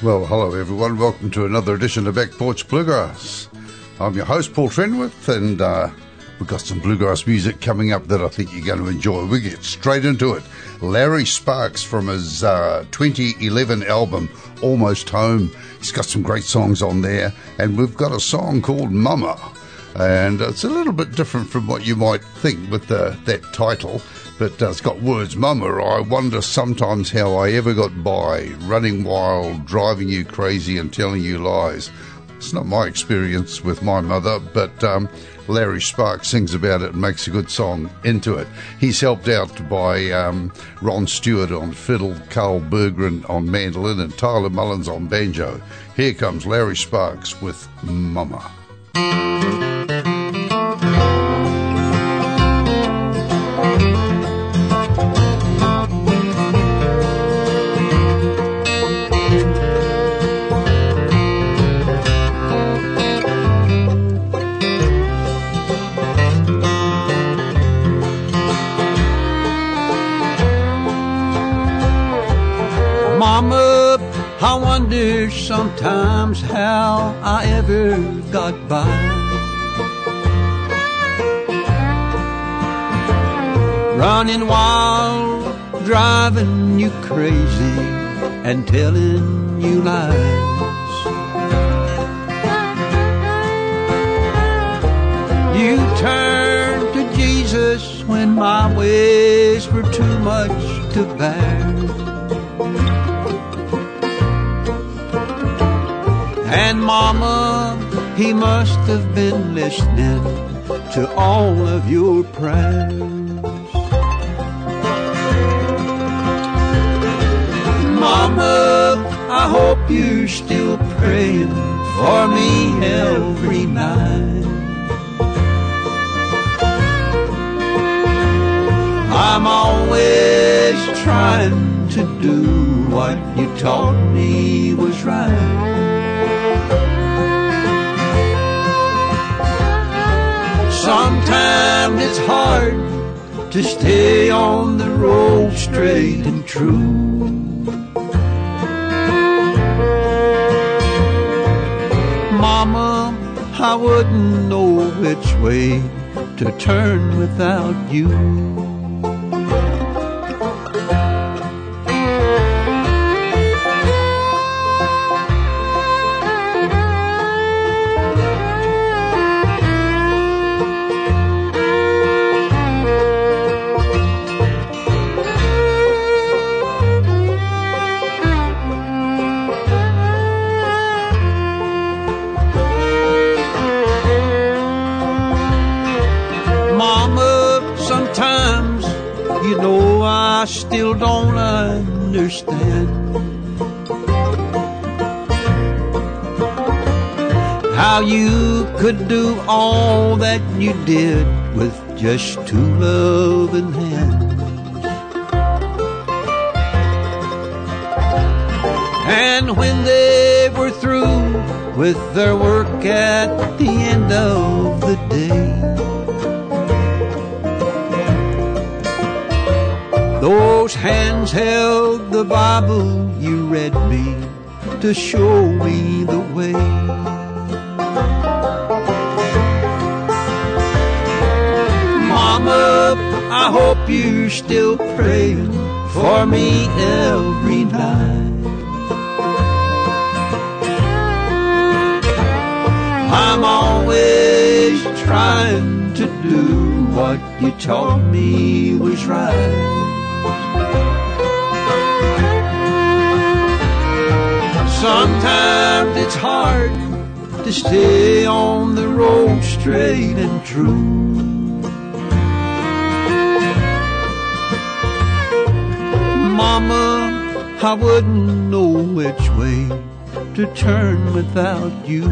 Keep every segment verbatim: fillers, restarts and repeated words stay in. Well, hello everyone, welcome to another edition of Back Porch Bluegrass. I'm your host, Paul Trenworth, and uh, we've got some bluegrass music coming up that I think you're going to enjoy. We get straight into it. Larry Sparks from his uh, twenty eleven album, Almost Home. He's got some great songs on there, and we've got a song called Mama, and it's a little bit different from what you might think with uh, that title. But uh, it's got words, Mama, I wonder sometimes how I ever got by, running wild, driving you crazy and telling you lies. It's not my experience with my mother, but um, Larry Sparks sings about it and makes a good song into it. He's helped out by um, Ron Stewart on fiddle, Carl Berggren on mandolin and Tyler Mullins on banjo. Here comes Larry Sparks with Mama. Mama, I wonder sometimes how I ever got by. Running wild, driving you crazy, and telling you lies. You turned to Jesus when my ways were too much to bear. And Mama, he must have been listening to all of your prayers. Mama, I hope you're still praying for me every night. I'm always trying to do what you taught me was right. Sometimes it's hard to stay on the road straight and true. Mama, I wouldn't know which way to turn without you. Still don't understand how you could do all that you did with just two loving hands. And when they were through with their work at the end of the day. Those hands held the Bible you read me to show me the way. I hope you're still praying for me every night. I'm always trying to do what you taught me was right. Sometimes it's hard to stay on the road straight and true. Mama, I wouldn't know which way to turn without you.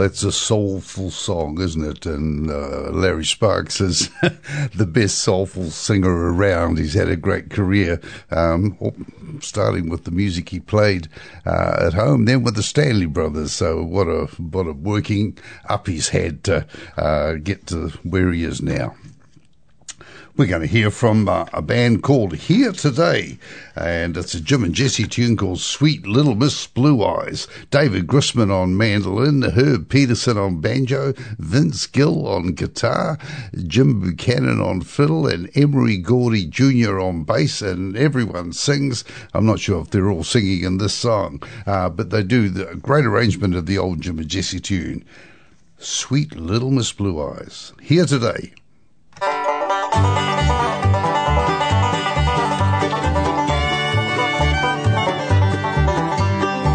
It's a soulful song, isn't it? And uh, Larry Sparks is the best soulful singer around. He's had a great career, um, starting with the music he played uh, at home, then with the Stanley Brothers. So what a what a working up he's had to uh, get to where he is now. We're going to hear from uh, a band called Here Today, and it's a Jim and Jesse tune called Sweet Little Miss Blue Eyes. David Grisman on mandolin, Herb Peterson on banjo, Vince Gill on guitar, Jim Buchanan on fiddle, and Emery Gordy Junior on bass, and everyone sings. I'm not sure if they're all singing in this song, uh, but they do the great arrangement of the old Jim and Jesse tune, Sweet Little Miss Blue Eyes, Here Today.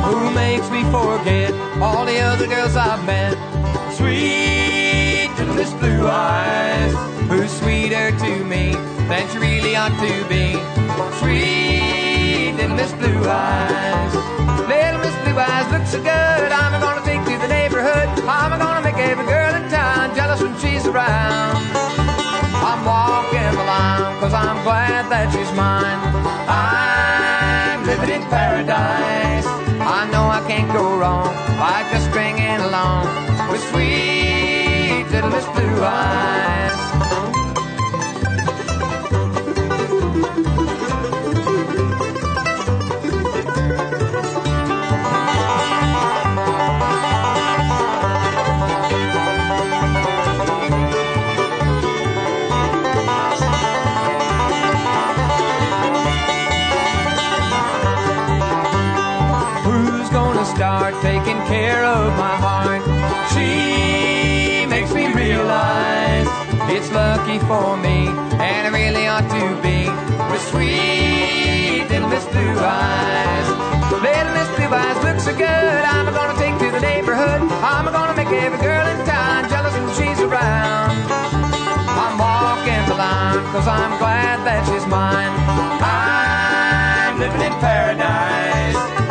Who makes me forget all the other girls I've met? Sweet little Miss Blue Eyes, who's sweeter to me than she really ought to be. Sweet little Miss Blue Eyes, little Miss Blue Eyes looks so good. I'm gonna take to the neighborhood. I'm gonna make every girl in town jealous when she's around. I'm walking the line, 'cause I'm glad that she's mine. I'm living in paradise. I know I can't go wrong by just bringing along with sweet little Miss Blue Eyes. Start taking care of my heart. She makes me realize it's lucky for me, and I really ought to be with sweet little Miss Blue Eyes. Little Miss Blue Eyes looks so good. I'm gonna take to the neighborhood. I'm gonna make every girl in town jealous when she's around. I'm walking the line, 'cause I'm glad that she's mine. I'm living in paradise.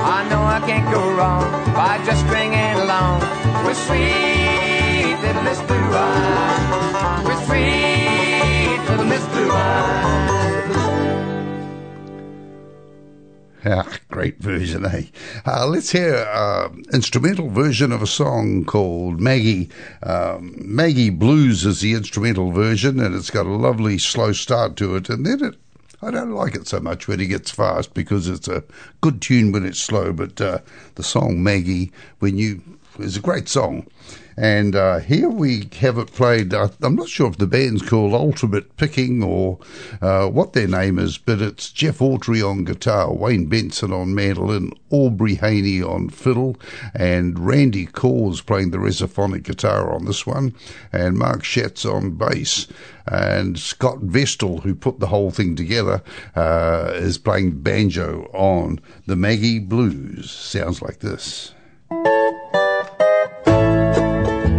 I know I can't go wrong by just bringing along with sweet little Miss Blue Eyes, with sweet little Miss Blue Eyes. Ah, great version, eh? Uh, let's hear an uh, instrumental version of a song called Maggie. Um, Maggie Blues is the instrumental version, and it's got a lovely slow start to it, and then it I don't like it so much when it gets fast, because it's a good tune when it's slow. But uh, the song Maggie, when you, is a great song. And uh, here we have it played. Uh, I'm not sure if the band's called Ultimate Picking or uh, what their name is, but it's Jeff Autry on guitar, Wayne Benson on mandolin, Aubrey Haney on fiddle, and Randy Kors playing the resophonic guitar on this one, and Mark Schatz on bass. And Scott Vestal, who put the whole thing together, uh, is playing banjo on the Maggie Blues. Sounds like this. Thank you.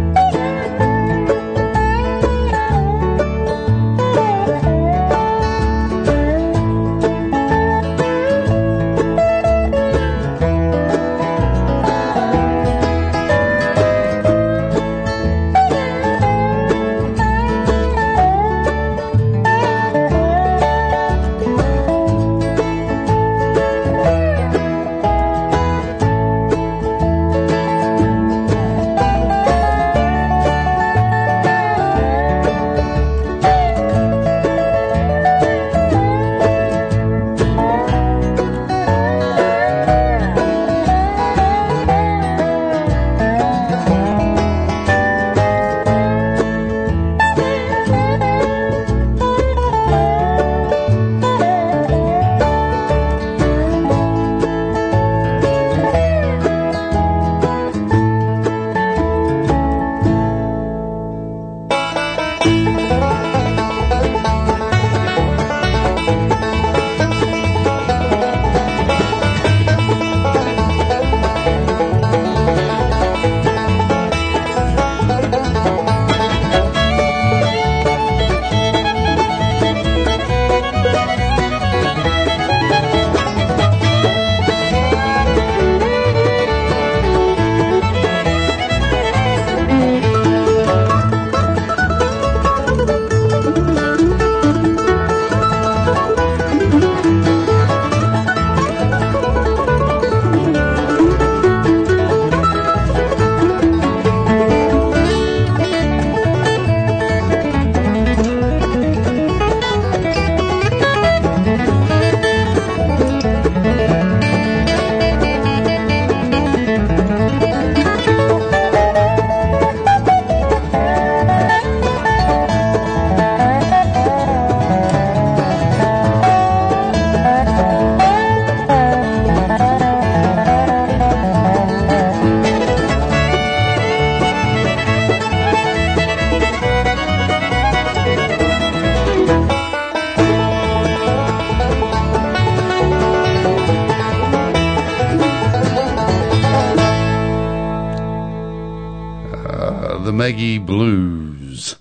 the Maggie Blues.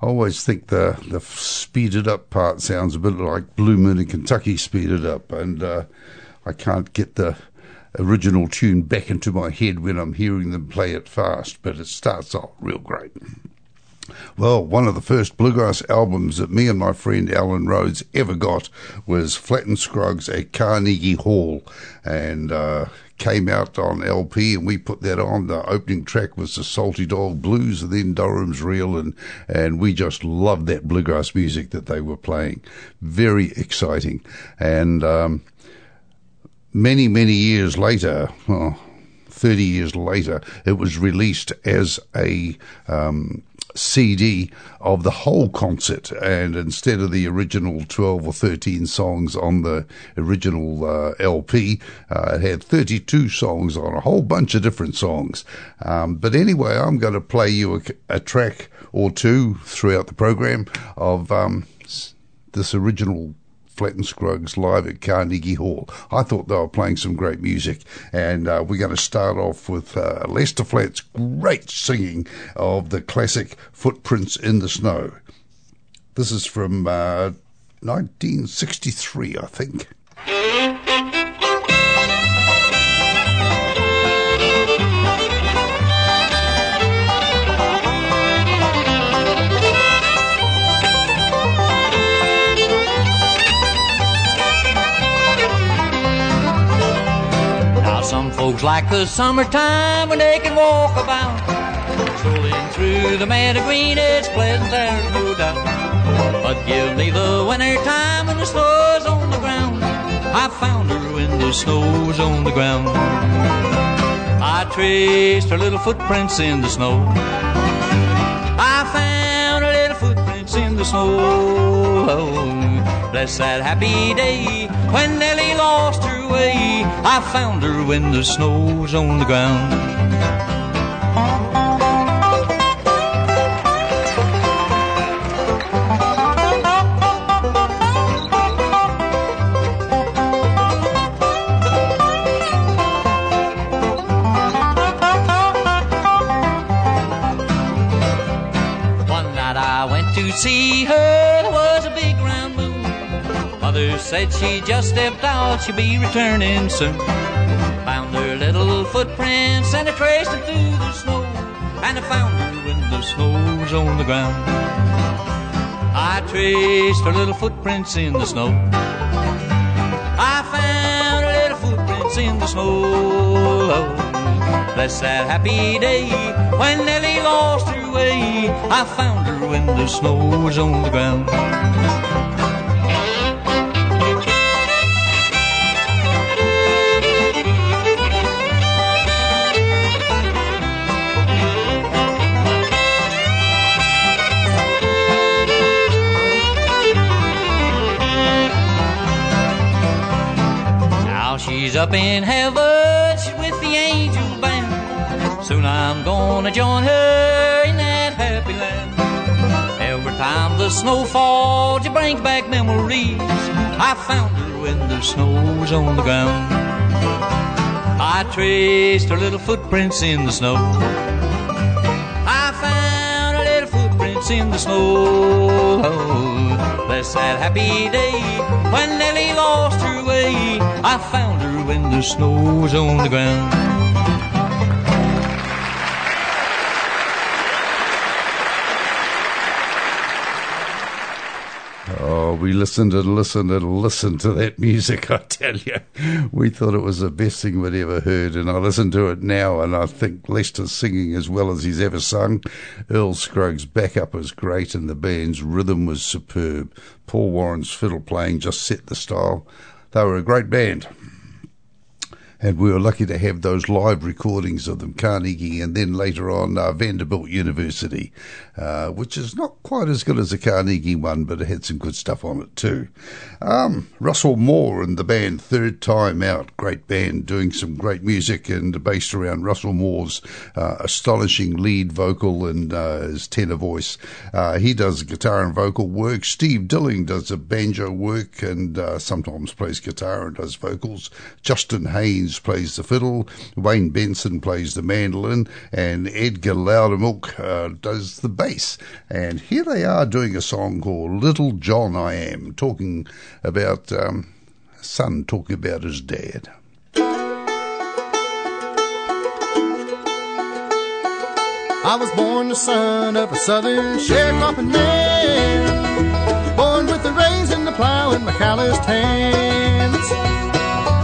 I always think the the speeded up part sounds a bit like Blue Moon in Kentucky speeded up, and uh, I can't get the original tune back into my head when I'm hearing them play it fast, but it starts off real great. Well, one of the first bluegrass albums that me and my friend Alan Rhodes ever got was Flatt and Scruggs at Carnegie Hall, and uh, came out on L P, and we put that on. The opening track was the Salty Dog Blues, and then Durham's Reel, and, and we just loved that bluegrass music that they were playing. Very exciting. And um, many, many years later, oh, thirty years later, it was released as a... Um, C D of the whole concert, and instead of the original twelve or thirteen songs on the original uh, L P, uh, it had thirty-two songs on, a whole bunch of different songs. Um, but anyway, I'm going to play you a, a track or two throughout the program of um, this original Flatt and Scruggs live at Carnegie Hall. I thought they were playing some great music, and uh, we're going to start off with uh, Lester Flatt's great singing of the classic Footprints in the Snow. This is from uh, nineteen sixty-three, I think. Some folks like the summertime when they can walk about, strolling through the meadow green, it's pleasant, there's no doubt. But give me the winter time when the snow's on the ground. I found her when the snow's on the ground. I traced her little footprints in the snow. I found her little footprints in the snow. Oh, bless that happy day when Nellie lost her way. I found her when the snow's on the ground. One night I went to see her, there was a big round moon. Mother said she just stepped out, she'll be returning soon. Found her little footprints and I traced them through the snow. And I found her when the snow's on the ground. I traced her little footprints in the snow. I found her little footprints in the snow. Bless that happy day when Nellie lost her way. I found her when the snow's on the ground. She's up in heaven, she's with the angel band. Soon I'm gonna join her in that happy land. Every time the snow falls, it brings back memories. I found her when the snow's on the ground. I traced her little footprints in the snow. I found her little footprints in the snow. Bless that happy day when Nellie lost her way. I found her when the snow's on the ground. Oh, we listened and listened and listened to that music, I tell you. We thought it was the best thing we'd ever heard, and I listen to it now, and I think Lester's singing as well as he's ever sung. Earl Scruggs' backup was great, and the band's rhythm was superb. Paul Warren's fiddle playing just set the style. They were a great band, and we were lucky to have those live recordings of them, Carnegie, and then later on uh, Vanderbilt University, uh, which is not quite as good as the Carnegie one, but it had some good stuff on it too. Um, Russell Moore and the band Third Time Out, great band, doing some great music, and based around Russell Moore's uh, astonishing lead vocal and uh, his tenor voice. Uh, he does guitar and vocal work. Steve Dilling does the banjo work and uh, sometimes plays guitar and does vocals. Justin Haynes Rhodes plays the fiddle, Wayne Benson plays the mandolin, and Edgar Loudermilk uh, does the bass. And here they are doing a song called Little John I Am, talking about um, son talking about his dad. I was born the son of a southern sharecropping man, born with the reins and the plow in my calloused hands.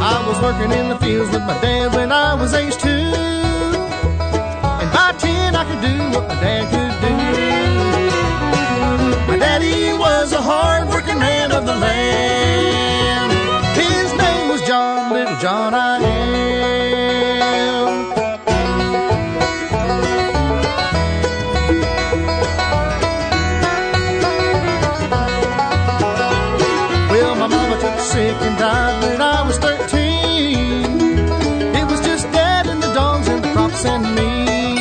I was working in the fields with my dad when I was age two, and by ten I could do what my dad could do. My daddy was a hard-working man of the land. His name was John, Little John I Am. Sick and died when I was thirteen. It was just dad and the dogs and the crops and me.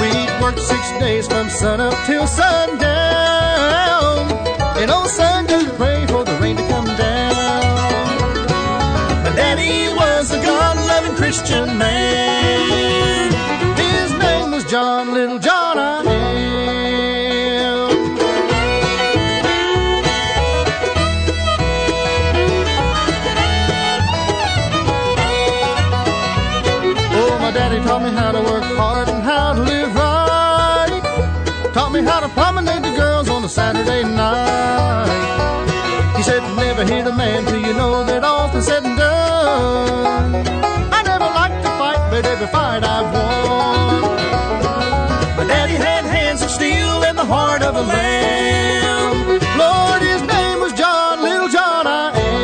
We'd work six days from sun up till sundown, and old son could pray for the rain to come down. My daddy was a God-loving Christian man. His name was John, Little John I Am. Taught me how to work hard and how to live right. Taught me how to promenade the girls on a Saturday night. He said, never hit a man till you know that all's been said and done. I never liked to fight, but every fight I've won. My daddy had hands of steel and the heart of a lamb. Lord, his name was John, Little John I Am.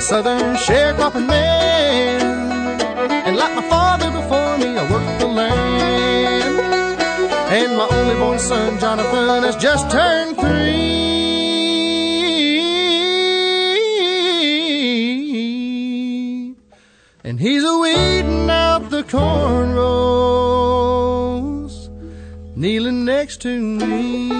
Southern sharecropping man, and like my father before me, I worked the land. And my only born son, Jonathan, has just turned three, and he's a weeding out the corn rows, kneeling next to me.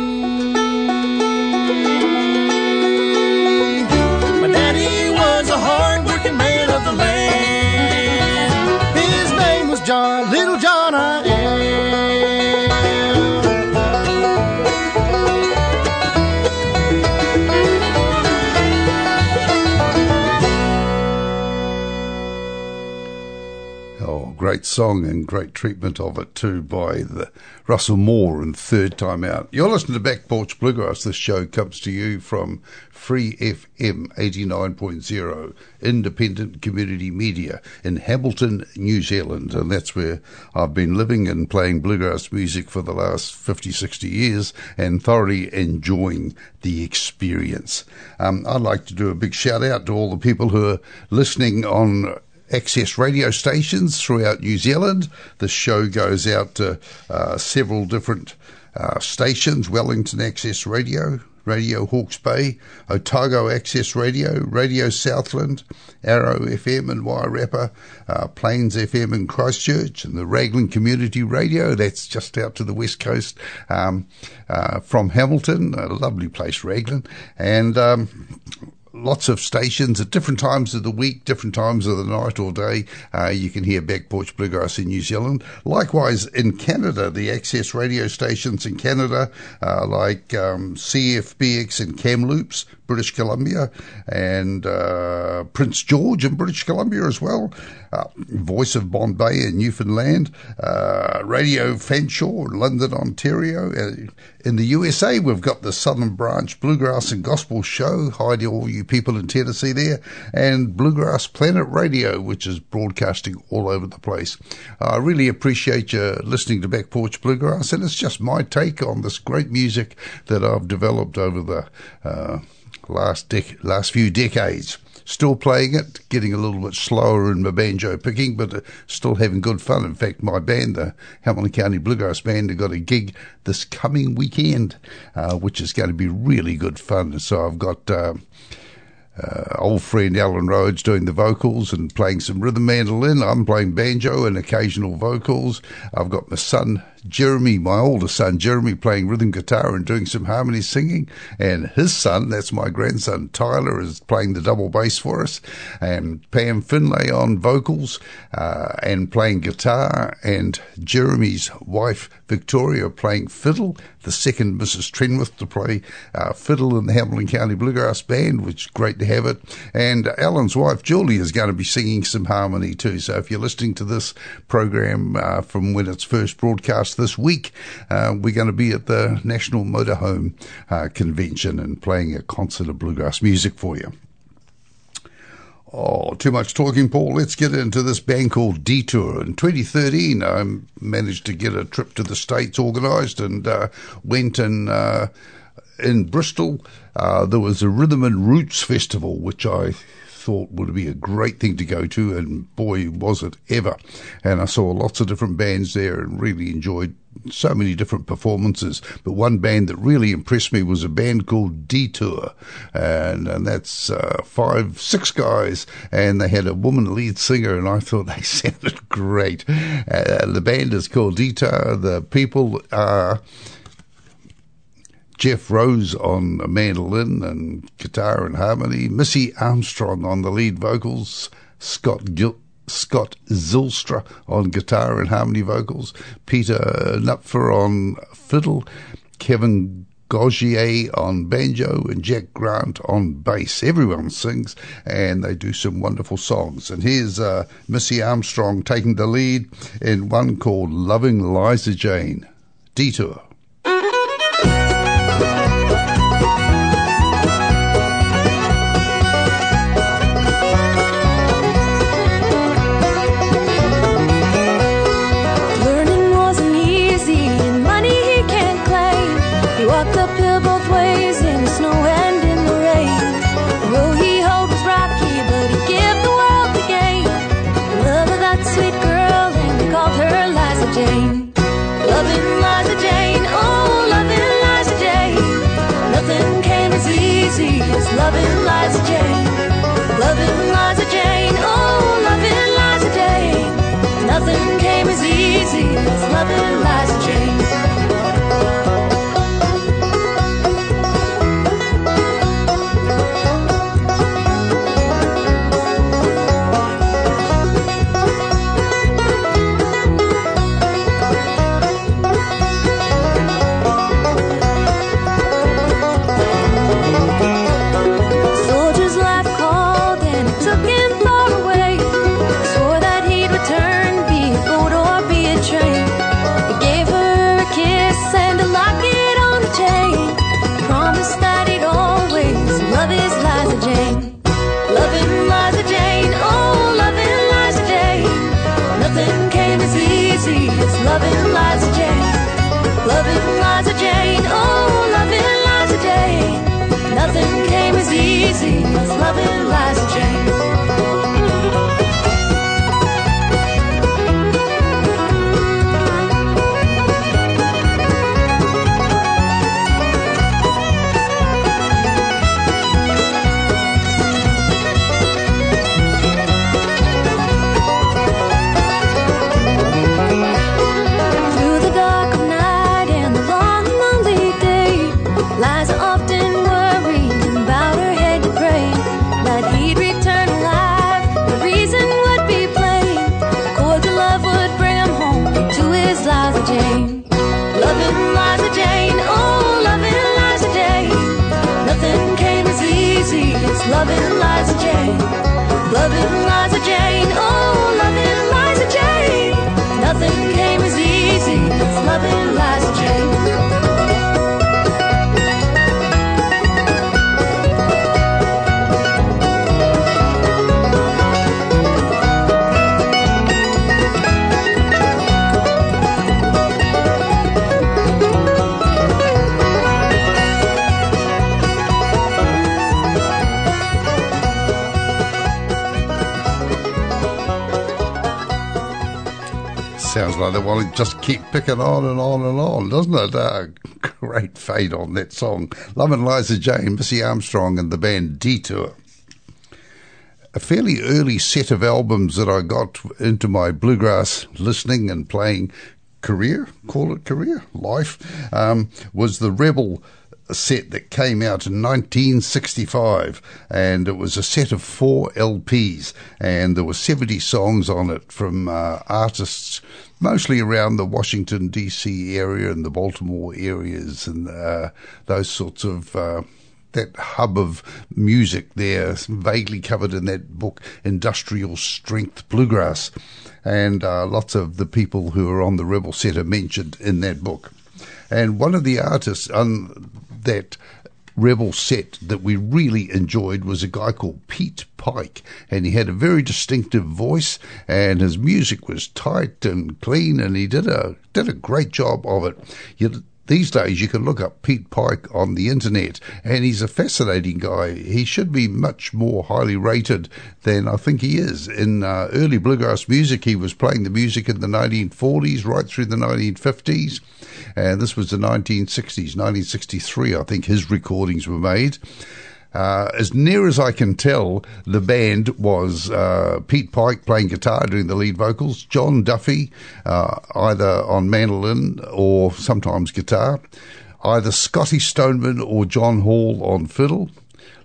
Hard-working man of the land. His name was John, Little John I Am. Oh, great song and great treatment of it too by the Russell Moore and Third Time Out. You're listening to Back Porch Bluegrass. This show comes to you from Free F M eighty-nine point oh, independent community media in Hamilton, New Zealand. And that's where I've been living and playing bluegrass music for the last fifty, sixty years and thoroughly enjoying the experience. Um, I'd like to do a big shout out to all the people who are listening on access radio stations throughout New Zealand. The show goes out to uh, several different uh, stations: Wellington Access Radio, Radio Hawke's Bay, Otago Access Radio, Radio Southland, Arrow F M in Wairarapa, uh, Plains F M in Christchurch, and the Raglan Community Radio, that's just out to the west coast um, uh, from Hamilton, a lovely place, Raglan, and um, lots of stations at different times of the week, different times of the night or day. Uh, you can hear Back Porch Bluegrass in New Zealand. Likewise, in Canada, the access radio stations in Canada, uh, like um, C F B X in Kamloops, British Columbia, and uh, Prince George in British Columbia as well, uh, Voice of Bombay in Newfoundland, uh, Radio Fanshawe in London, Ontario. Uh, in the U S A, we've got the Southern Branch Bluegrass and Gospel Show. Hi to all you people in Tennessee there, and Bluegrass Planet Radio, which is broadcasting all over the place. I really appreciate you listening to Back Porch Bluegrass, and it's just my take on this great music that I've developed over the uh, last dec- last few decades. still playing it, getting a little bit slower in my banjo picking, but uh, still having good fun. In fact, my band, the Hamilton County Bluegrass Band, have got a gig this coming weekend, uh, which is going to be really good fun. So I've got... Uh, Uh, old friend Alan Rhodes doing the vocals and playing some rhythm mandolin. I'm playing banjo and occasional vocals. I've got my son Jeremy, my older son Jeremy, playing rhythm guitar and doing some harmony singing, and his son, that's my grandson Tyler, is playing the double bass for us, and Pam Finlay on vocals uh, and playing guitar, and Jeremy's wife Victoria playing fiddle, the second Missus Trenworth to play uh, fiddle in the Hamilton County Bluegrass Band, which is great to have it. And Alan's wife Julie is going to be singing some harmony too. So if you're listening to this program uh, from when it's first broadcast this week, uh, we're going to be at the National Motorhome uh, Convention and playing a concert of bluegrass music for you. Oh, too much talking, Paul. Let's get into this band called Detour. In twenty thirteen, I managed to get a trip to the States organised and uh, went and... Uh, in Bristol, uh, there was a Rhythm and Roots Festival, which I... thought would be a great thing to go to, and boy was it ever. And I saw lots of different bands there and really enjoyed so many different performances, but one band that really impressed me was a band called Detour, and, and that's uh, five, six guys, and they had a woman lead singer, and I thought they sounded great. Uh, the band is called Detour. The people are Jeff Rose on mandolin and guitar and harmony, Missy Armstrong on the lead vocals, Scott Gil- Scott Zylstra on guitar and harmony vocals, Peter Knupfer on fiddle, Kevin Gaugier on banjo, and Jack Grant on bass. Everyone sings, and they do some wonderful songs. And here's uh, Missy Armstrong taking the lead in one called Loving Liza Jane. Detour. Loving Liza Jane, loving Liza Jane, oh, loving Liza Jane. Nothing came as easy as loving Liza Jane. Loving Liza Jane, loving Liza Jane, oh, loving Liza Jane. Nothing came as easy as loving Liza Jane. Loving Liza Jane, loving Liza Jane, oh, loving Liza Jane. Nothing came as easy as loving Liza Jane. like that. Well, it just keep picking on and on and on, doesn't it? Uh, great fade on that song. Love and Liza Jane, Missy Armstrong and the band Detour. A fairly early set of albums that I got into my bluegrass listening and playing career, call it career, life, um, was the Rebel set that came out in nineteen sixty-five, and it was a set of four L Ps, and there were seventy songs on it from uh, artists mostly around the Washington D C area and the Baltimore areas and uh, those sorts of uh, that hub of music there, vaguely covered in that book Industrial Strength Bluegrass, and uh, lots of the people who are on the Rebel set are mentioned in that book. And one of the artists on that Rebel set that we really enjoyed was a guy called Pete Pike, and he had a very distinctive voice, and his music was tight and clean, and he did a did a great job of it. You, these days you can look up Pete Pike on the internet, and he's a fascinating guy. He should be much more highly rated than I think he is. In uh, early bluegrass music, he was playing the music in the nineteen forties right through the nineteen fifties, and this was the nineteen sixties, nineteen sixty-three, I think his recordings were made. Uh, as near as I can tell, the band was uh, Pete Pike playing guitar doing the lead vocals, John Duffy uh, either on mandolin or sometimes guitar, either Scotty Stoneman or John Hall on fiddle,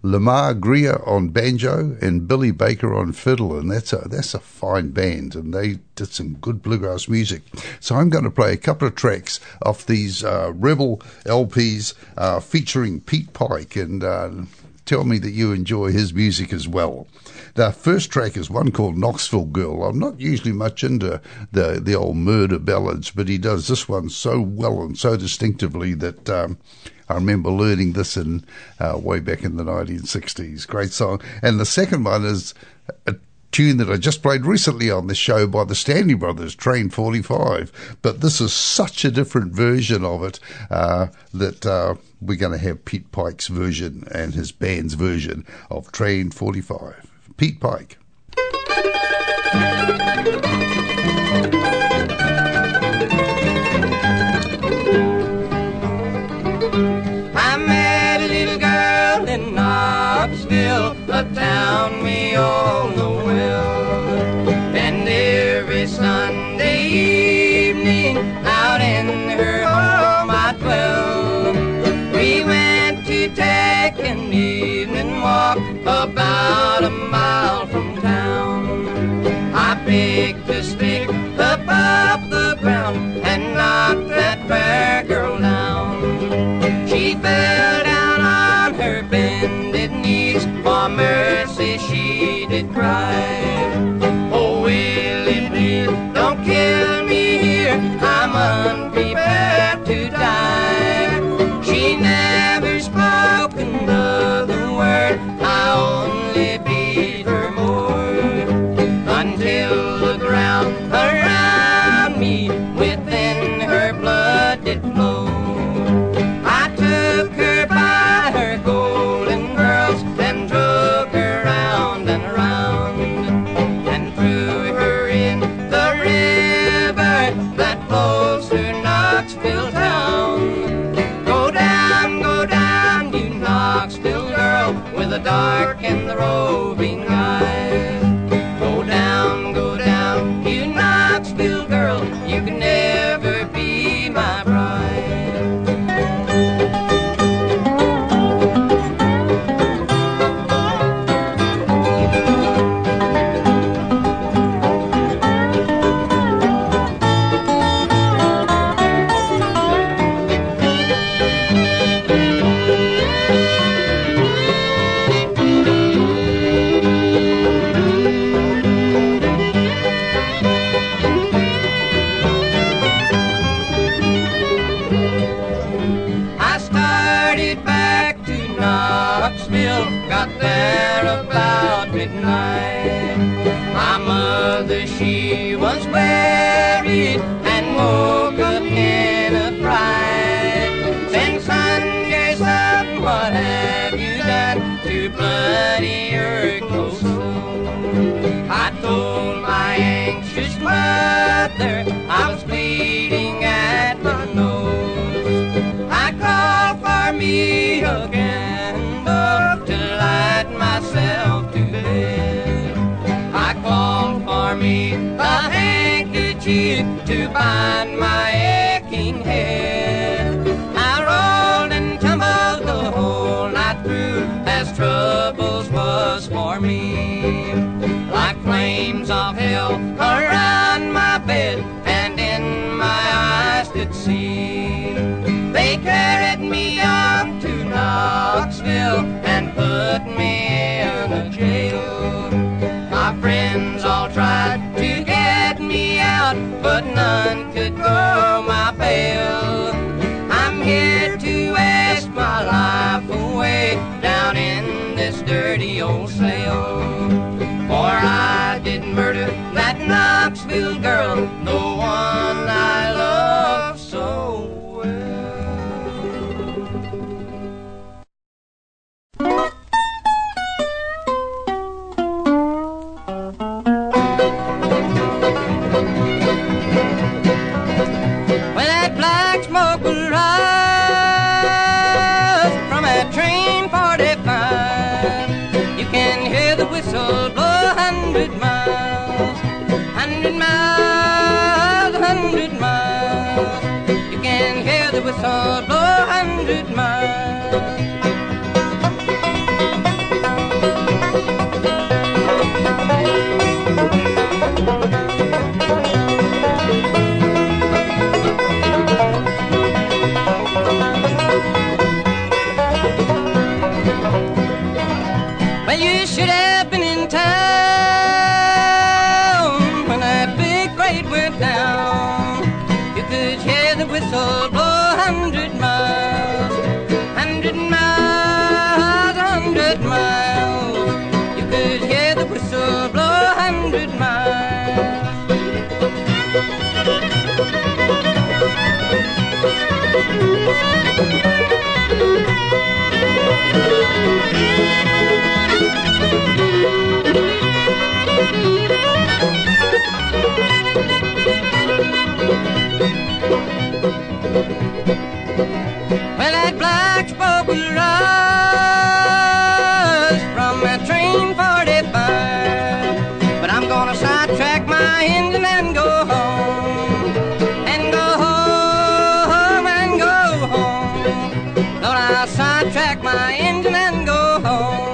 Lamar Greer on banjo and Billy Baker on fiddle, and that's a that's a fine band, and they did some good bluegrass music. So I'm going to play a couple of tracks off these uh, Rebel L Ps uh, featuring Pete Pike, and uh, tell me that you enjoy his music as well. The first track is one called Knoxville Girl. I'm not usually much into the, the old murder ballads, but he does this one so well and so distinctively that um, I remember learning this in uh, way back in the nineteen sixties. Great song. And the second one is a tune that I just played recently on the show by the Stanley Brothers, Train forty-five. But this is such a different version of it uh, that uh, we're going to have Pete Pike's version and his band's version of Train forty-five. Pete Pike. I met a little girl in Knoxville, a town we all know well. And every Sunday evening, out in her home I'd dwell. We went to take an evening walk about a mile from town. I picked a stick up off the ground and knocked that fair girl down. She fell down on her bended knees, for mercy she did cry. Oh, Willie, dear, don't kill me here, I'm unprepared to die. She never spoke another word, I only beat her more, until the ground around me within her blood did flow. I took her by her golden curls and drug her round and round, and threw her in the river that flows through Knoxville town. Go down, go down, you Knoxville girl, with a dark in the roving eyes. Go down, go down, you Knoxville girl, you can never be my mother. I was music to bind my aching head. I rolled and tumbled the whole night through, as troubles was for me. Like flames of hell around my bed, and in my eyes did see. They carried me up to Knoxville and put me in a jail. My friends all tried to get me out, but none could go my bail. I'm here to waste my life away down in this dirty old cell. For I did murder that Knoxville girl, the one I love so well. Whistle blow a hundred miles. Well, you should have been in town when that big freight went down. You could hear the whistle blow. Hundred miles, hundred miles, hundred miles. You could hear the whistle blow a hundred miles. Well, that black smoke will rise from that train forty-five, but I'm gonna sidetrack my engine and go home, and go home, and go home. Gonna sidetrack my engine and go home.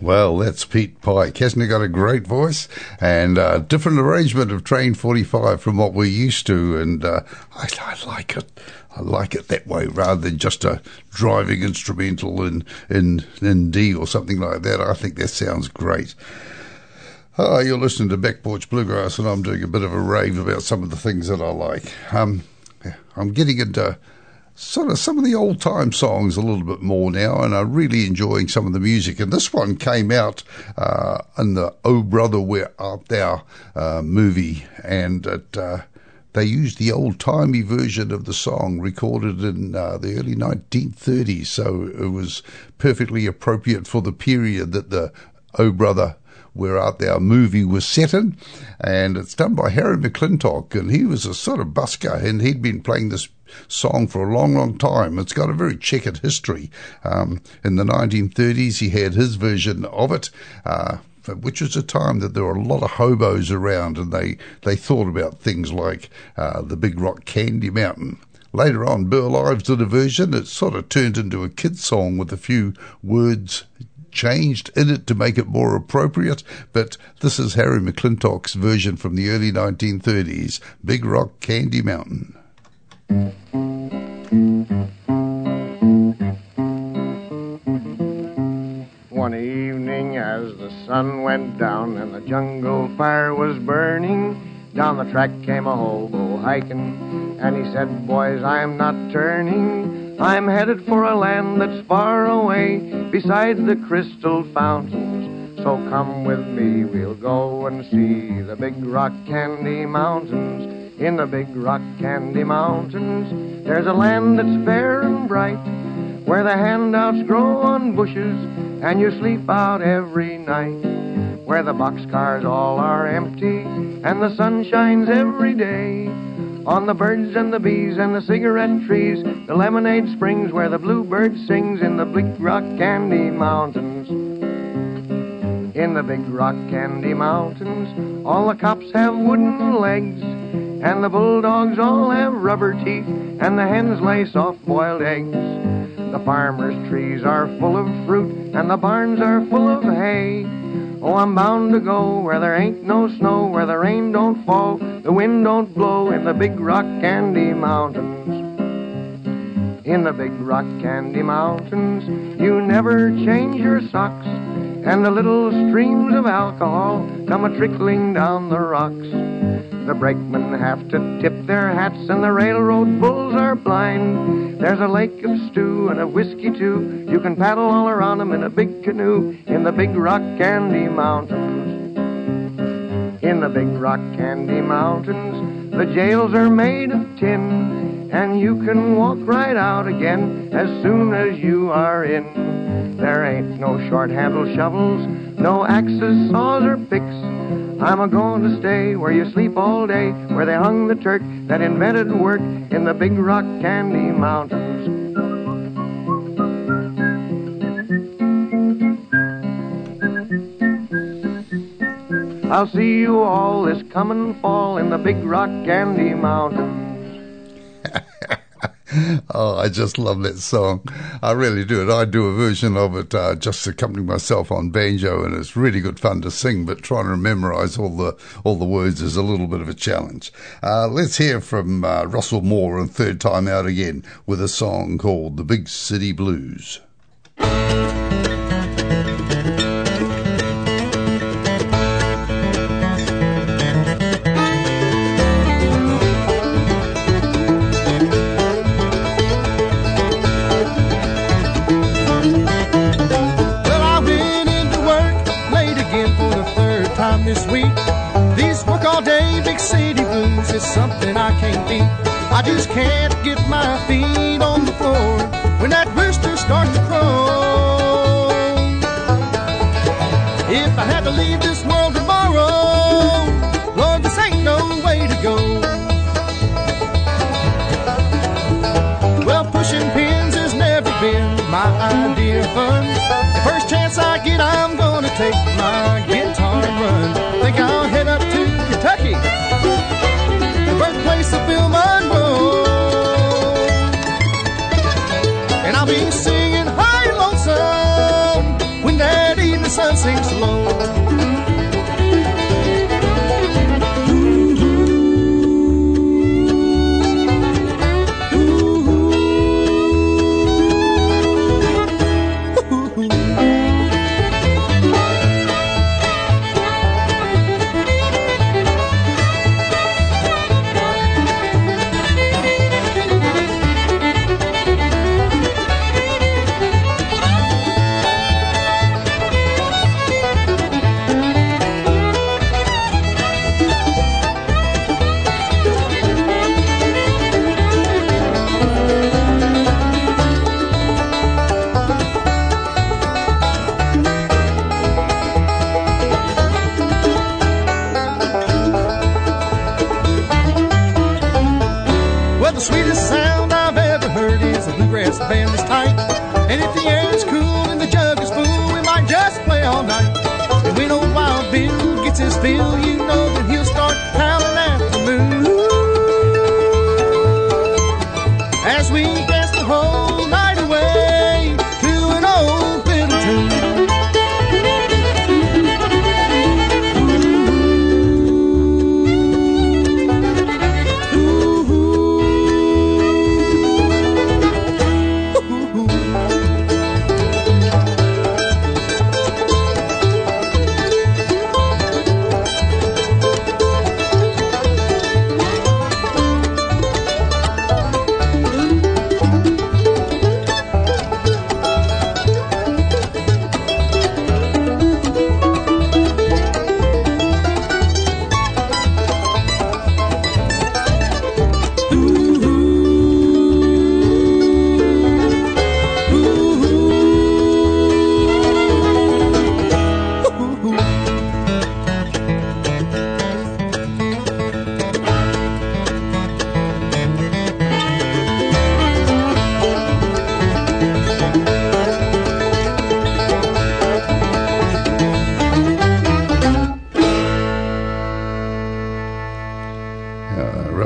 Well, that's Pete Pike. Hasn't he got a great voice? And a uh, different arrangement of Train forty-five from what we're used to. And uh, I, I like it. I like it that way rather than just a driving instrumental in, in, in D or something like that. I think that sounds great. Uh, you're listening to Back Porch Bluegrass, and I'm doing a bit of a rave about some of the things that I like. Um, I'm getting into sort of some of the old-time songs a little bit more now, and I'm really enjoying some of the music. And this one came out uh, in the Oh Brother Where Art Thou uh, movie, and it, uh, they used the old-timey version of the song recorded in uh, the early nineteen thirties, so it was perfectly appropriate for the period that the Oh Brother Where Art Thou movie was set in. And it's done by Harry McClintock, and he was a sort of busker, and he'd been playing this song for a long, long time. It's got a very checkered history. Um, in the nineteen thirties, he had his version of it, uh, which was a time that there were a lot of hobos around, and they, they thought about things like uh, the Big Rock Candy Mountain. Later on, Burl Ives did a version that sort of turned into a kid's song with a few words changed in it to make it more appropriate, but this is Harry McClintock's version from the early nineteen thirties, Big Rock Candy Mountain. One evening as the sun went down and the jungle fire was burning, down the track came a hobo hiking, and he said, boys, I'm not turning. I'm headed for a land that's far away beside the crystal fountains. So come with me, we'll go and see the Big Rock Candy Mountains. In the Big Rock Candy Mountains, there's a land that's fair and bright, where the handouts grow on bushes and you sleep out every night, where the boxcars all are empty and the sun shines every day on the birds and the bees and the cigarette trees, the lemonade springs where the bluebird sings in the Big Rock Candy Mountains. In the Big Rock Candy Mountains, all the cops have wooden legs, and the bulldogs all have rubber teeth, and the hens lay soft-boiled eggs. The farmer's trees are full of fruit, and the barns are full of hay. Oh, I'm bound to go where there ain't no snow, where the rain don't fall, the wind don't blow, in the Big Rock Candy Mountains. In the Big Rock Candy Mountains, you never change your socks, and the little streams of alcohol come a-trickling down the rocks. The brakemen have to tip their hats, and the railroad bulls are blind. There's a lake of stew and of whiskey, too. You can paddle all around them in a big canoe in the Big Rock Candy Mountains. In the Big Rock Candy Mountains, the jails are made of tin, and you can walk right out again as soon as you are in. There ain't no short-handled shovels, no axes, saws, or picks. I'm a-goin' to stay where you sleep all day, where they hung the Turk that invented work in the Big Rock Candy Mountains. I'll see you all this comin' fall in the Big Rock Candy Mountains. Oh, I just love that song. I really do it. I do a version of it uh, just accompanying myself on banjo, and it's really good fun to sing, but trying to memorize all the all the words is a little bit of a challenge. Uh, let's hear from uh, Russell Moore and Third Time Out again with a song called The Big City Blues. Something I can't beat. I just can't get my feet on the floor when that rooster starts to crow. If I had to leave this world tomorrow, Lord, this ain't no way to go. Well, pushing pins has never been my idea of fun. The first chance I get, I'm gonna take my guitar and run. Think I'll head up to Kentucky, place to fill my road, and I'll be singing high and lonesome when that evening sun sinks low.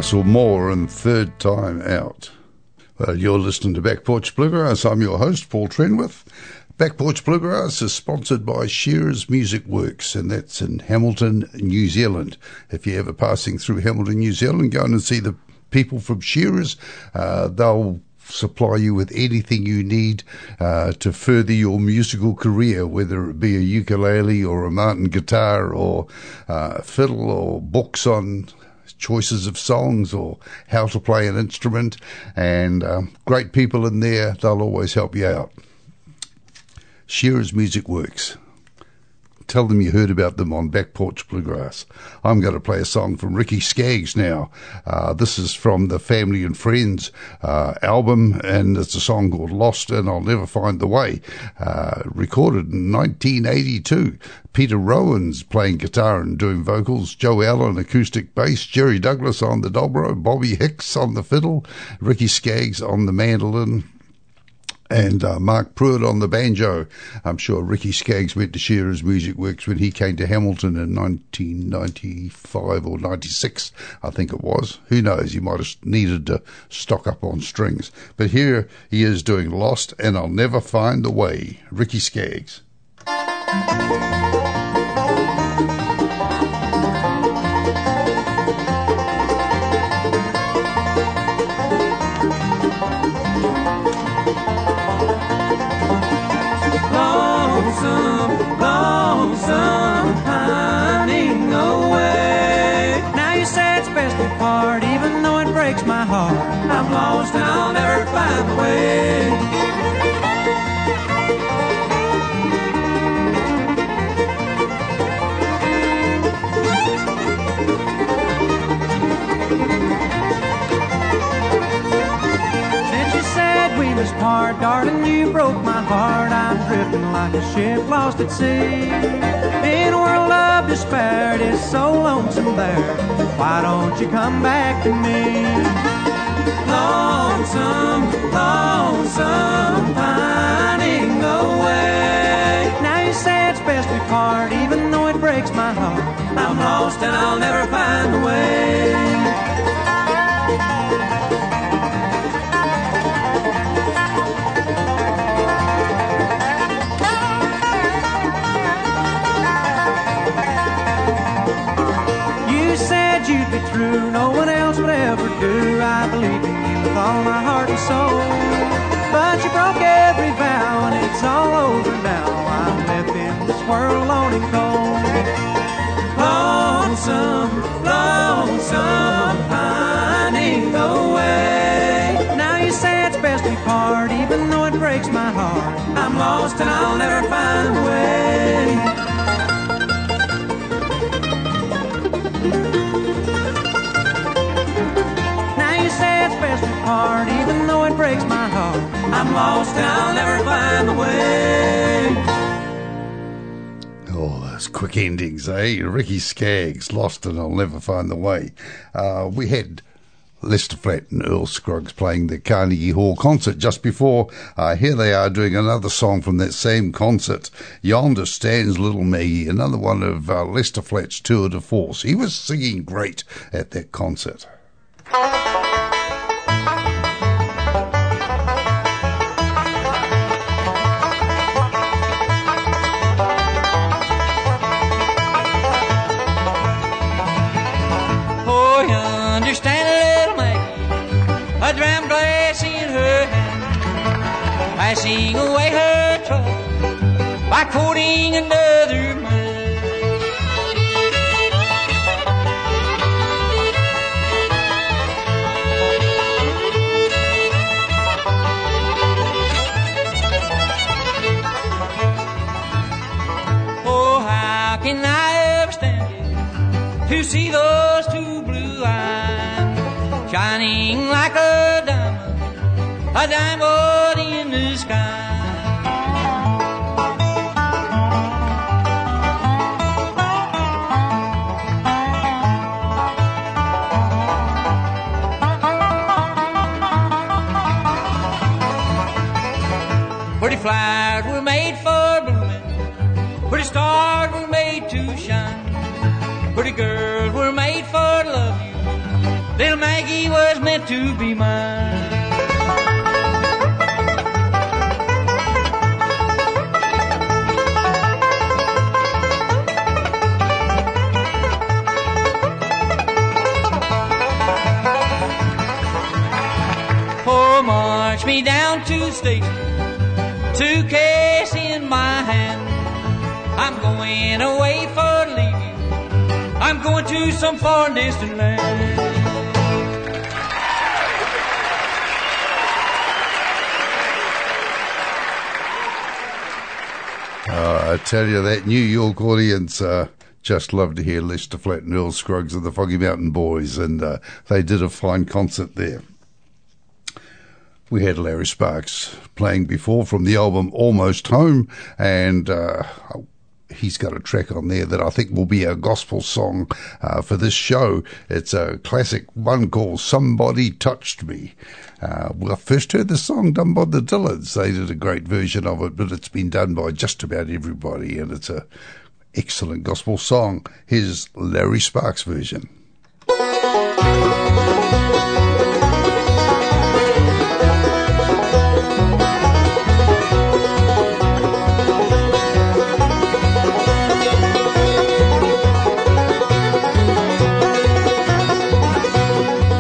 Russell Moore and Third Time Out. Well, you're listening to Back Porch Bluegrass. I'm your host, Paul Trenworth. Back Porch Bluegrass is sponsored by Shearer's Music Works, and that's in Hamilton, New Zealand. If you're ever passing through Hamilton, New Zealand, go and see the people from Shearer's. Uh, they'll supply you with anything you need uh, to further your musical career, whether it be a ukulele or a Martin guitar or uh, fiddle or books on choices of songs or how to play an instrument. And um, great people in there, they'll always help you out. Shearer's Music Works. Tell them you heard about them on Back Porch Bluegrass. I'm going to play a song from Ricky Skaggs now. Uh, this is from the Family and Friends uh, album, and it's a song called Lost and I'll Never Find the Way, uh, recorded in nineteen eighty-two. Peter Rowan's playing guitar and doing vocals, Joe Allen acoustic bass, Jerry Douglas on the dobro, Bobby Hicks on the fiddle, Ricky Skaggs on the mandolin, and uh, Mark Pruitt on the banjo. I'm sure Ricky Skaggs went to Shearer's Music Works when he came to Hamilton in nineteen ninety-five or ninety-six, I think it was. Who knows? He might have needed to stock up on strings. But here he is doing Lost and I'll Never Find the Way, Ricky Skaggs. I'm lost and I'll never find the way. Since you said we must part, darling, you broke my heart. I'm drifting like a ship lost at sea. In a world of despair, it is so lonesome there. Why don't you come back to me? Lonesome, lonesome, finding a way. Now you say it's best we part, even though it breaks my heart. I'm lost and I'll never find a way. True, no one else would ever do. I believed in you with all my heart and soul, but you broke every vow and it's all over now. I'm left in this world alone and cold. Lonesome, lonesome, finding the way. Now you say it's best we part, even though it breaks my heart. I'm lost and I'll never find a way. Heart, even though it breaks my heart, I'm lost and I'll never find the way. Oh, those quick endings, eh? Ricky Skaggs, Lost and I'll Never Find the Way. Uh, we had Lester Flatt and Earl Scruggs playing the Carnegie Hall concert just before. Uh, here they are doing another song from that same concert, Yonder Stands Little Maggie, another one of uh, Lester Flatt's tour de force. He was singing great at that concert. Passing away her trouble by courting another man. Oh, how can I ever stand to see those two blue eyes shining like a diamond, a diamond in the sky. Pretty flowers were made for blooming, pretty stars were made to shine, pretty girls were made for love you, little Maggie. to be mine. Oh, march me down to the station, two cash in my hand. I'm going away for leaving, I'm going to some far distant land. Uh, I tell you, that New York audience uh, just loved to hear Lester Flatt and Earl Scruggs of the Foggy Mountain Boys, and uh, they did a fine concert there. We had Larry Sparks playing before from the album Almost Home, and uh, he's got a track on there that I think will be a gospel song uh, for this show. It's a classic one called Somebody Touched Me. Uh, well, I first heard the song done by the Dillards. They did a great version of it, but it's been done by just about everybody, and it's a excellent gospel song. Here's Larry Sparks' version.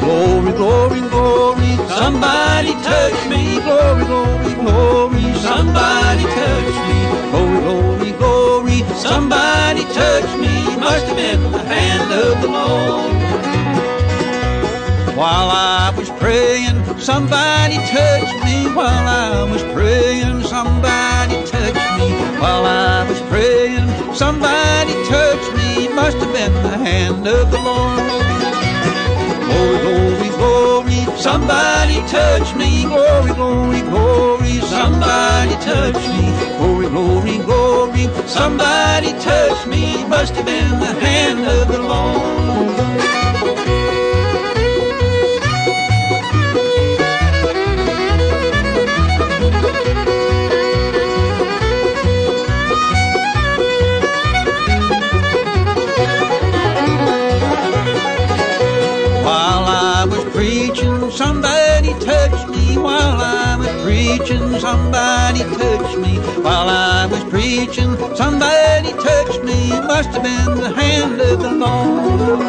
Glory, glory, glory, somebody touch me. Glory, glory, glory, somebody touch me. Glory, glory, glory, somebody touch me. Must have been the hand of the Lord. While I was praying, somebody touched me. While I was praying, somebody touched me. While I was praying, somebody touched me. Must have been the hand of the Lord. Glory, glory, glory, somebody touch me. Glory, glory, glory, somebody touch me. Glory, glory, glory, somebody touch me. Must have been the hand of the Lord. Somebody touched me while I was preaching. Somebody touched me while I was preaching. Somebody touched me. Must have been the hand of the Lord.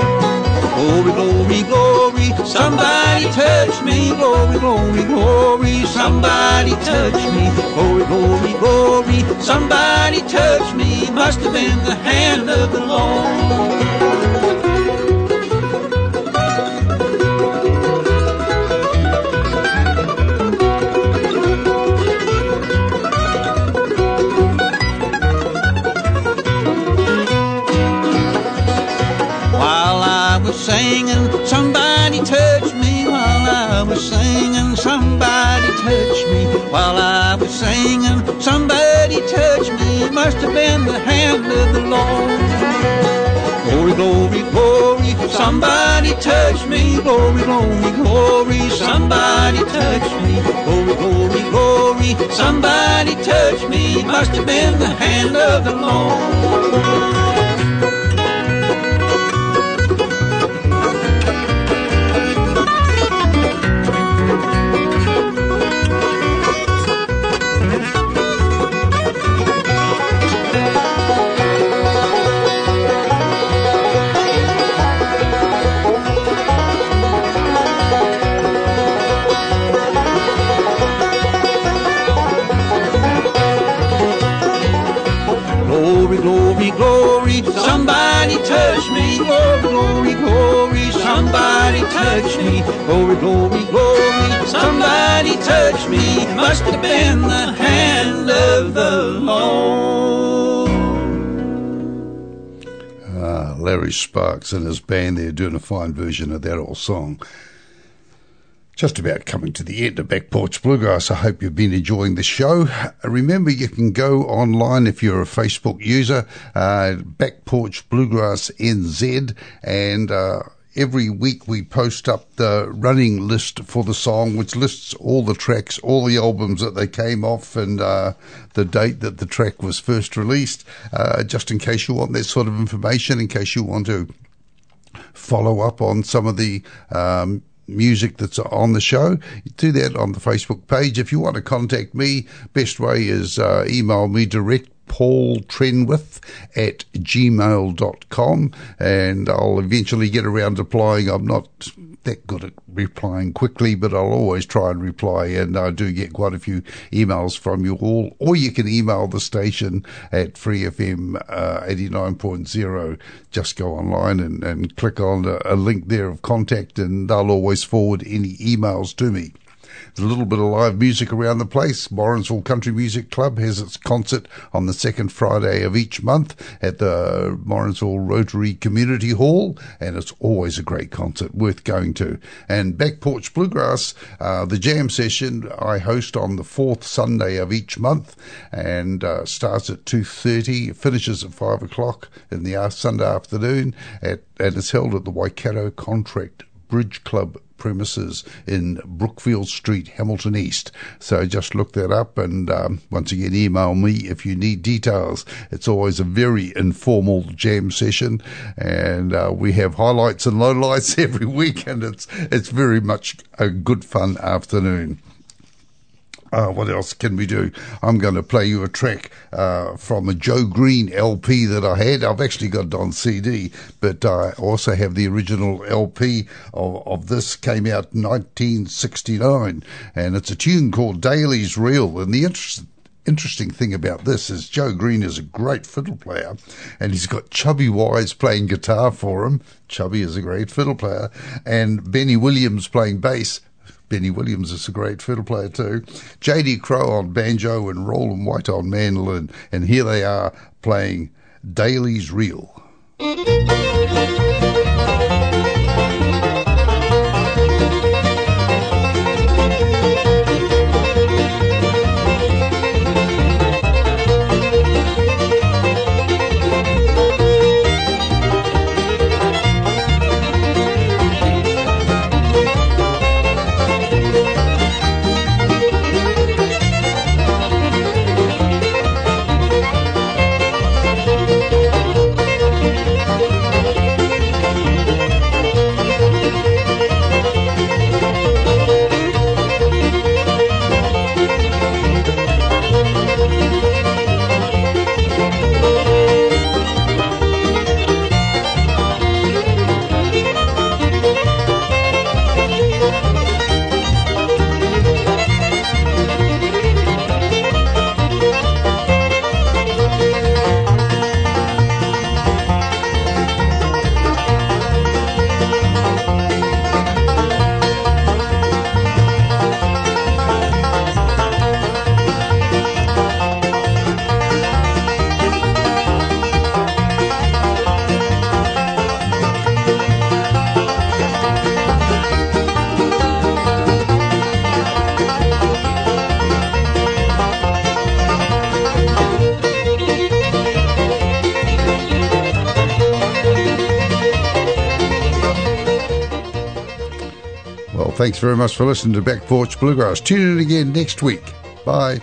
Glory, glory, glory. Somebody touched me. Glory, glory, glory. Somebody touched me. Glory, glory, glory. Somebody touched me. Must have been the hand of the Lord. Singing, somebody touched me while I was singing. Somebody touched me while I was singing. Somebody touched me. Must have been the hand of the Lord. Glory, glory, glory. Somebody touched me. Glory, glory, glory. Somebody touched me. Glory, glory, glory. Somebody touched me. Must have been the hand of the Lord. Somebody touch me, glory, glory, glory. Somebody touch me, glory, glory, glory. Somebody touch me. Must have been the hand of the Lord. Ah, Larry Sparks and his band there doing a fine version of that old song. Just about coming to the end of Back Porch Bluegrass. I hope you've been enjoying the show. Remember, you can go online if you're a Facebook user, uh, Back Porch Bluegrass N Z, and uh, every week we post up the running list for the song, which lists all the tracks, all the albums that they came off, and uh, the date that the track was first released, uh, just in case you want that sort of information, in case you want to follow up on some of the Um, music that's on the show. Do that on the Facebook page. If you want to contact me, best way is uh, email me direct, Paul Trenworth at gmail dot com, and I'll eventually get around to applying. I'm not that good at replying quickly, but I'll always try and reply, and I do get quite a few emails from you all. Or you can email the station at Free F M uh, eighty-nine point oh. Just go online and, and click on a, a link there of contact, and they'll always forward any emails to me. There's a little bit of live music around the place. Morrinsville Country Music Club has its concert on the second Friday of each month at the Morrinsville Rotary Community Hall, and it's always a great concert worth going to. And Back Porch Bluegrass, uh, the jam session I host on the fourth Sunday of each month, and uh, starts at two thirty, finishes at five o'clock in the Sunday afternoon, at, and is held at the Waikato Contract Bridge Club premises in Brookfield Street, Hamilton East. So just look that up, and um, once again, email me if you need details. It's always a very informal jam session, and uh, we have highlights and lowlights every week, and it's it's very much a good fun afternoon. Uh, what else can we do? I'm going to play you a track uh, from a Joe Green L P that I had. I've actually got it on C D, but I also have the original L P of, of this. Came out in nineteen sixty-nine, and it's a tune called Daly's Reel. And the inter- interesting thing about this is Joe Green is a great fiddle player, and he's got Chubby Wise playing guitar for him. Chubby is a great fiddle player, and Benny Williams playing bass. Benny Williams is a great fiddle player too. J D Crowe on banjo and Roland White on mandolin. And here they are playing Daly's Reel. Thanks very much for listening to Back Porch Bluegrass. Tune in again next week. Bye.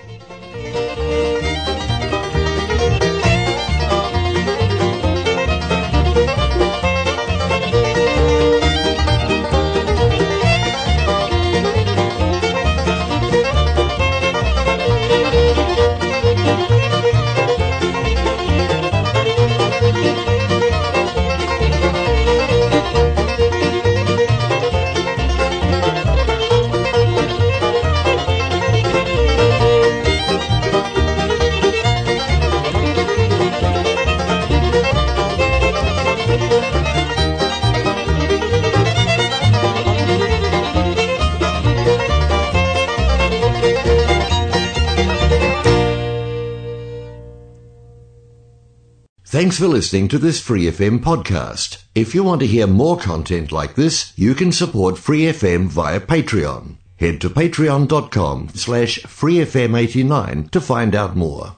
Thanks for listening to this Free F M podcast. If you want to hear more content like this, you can support Free F M via Patreon. Head to patreon dot com slash free f m eighty-nine to find out more.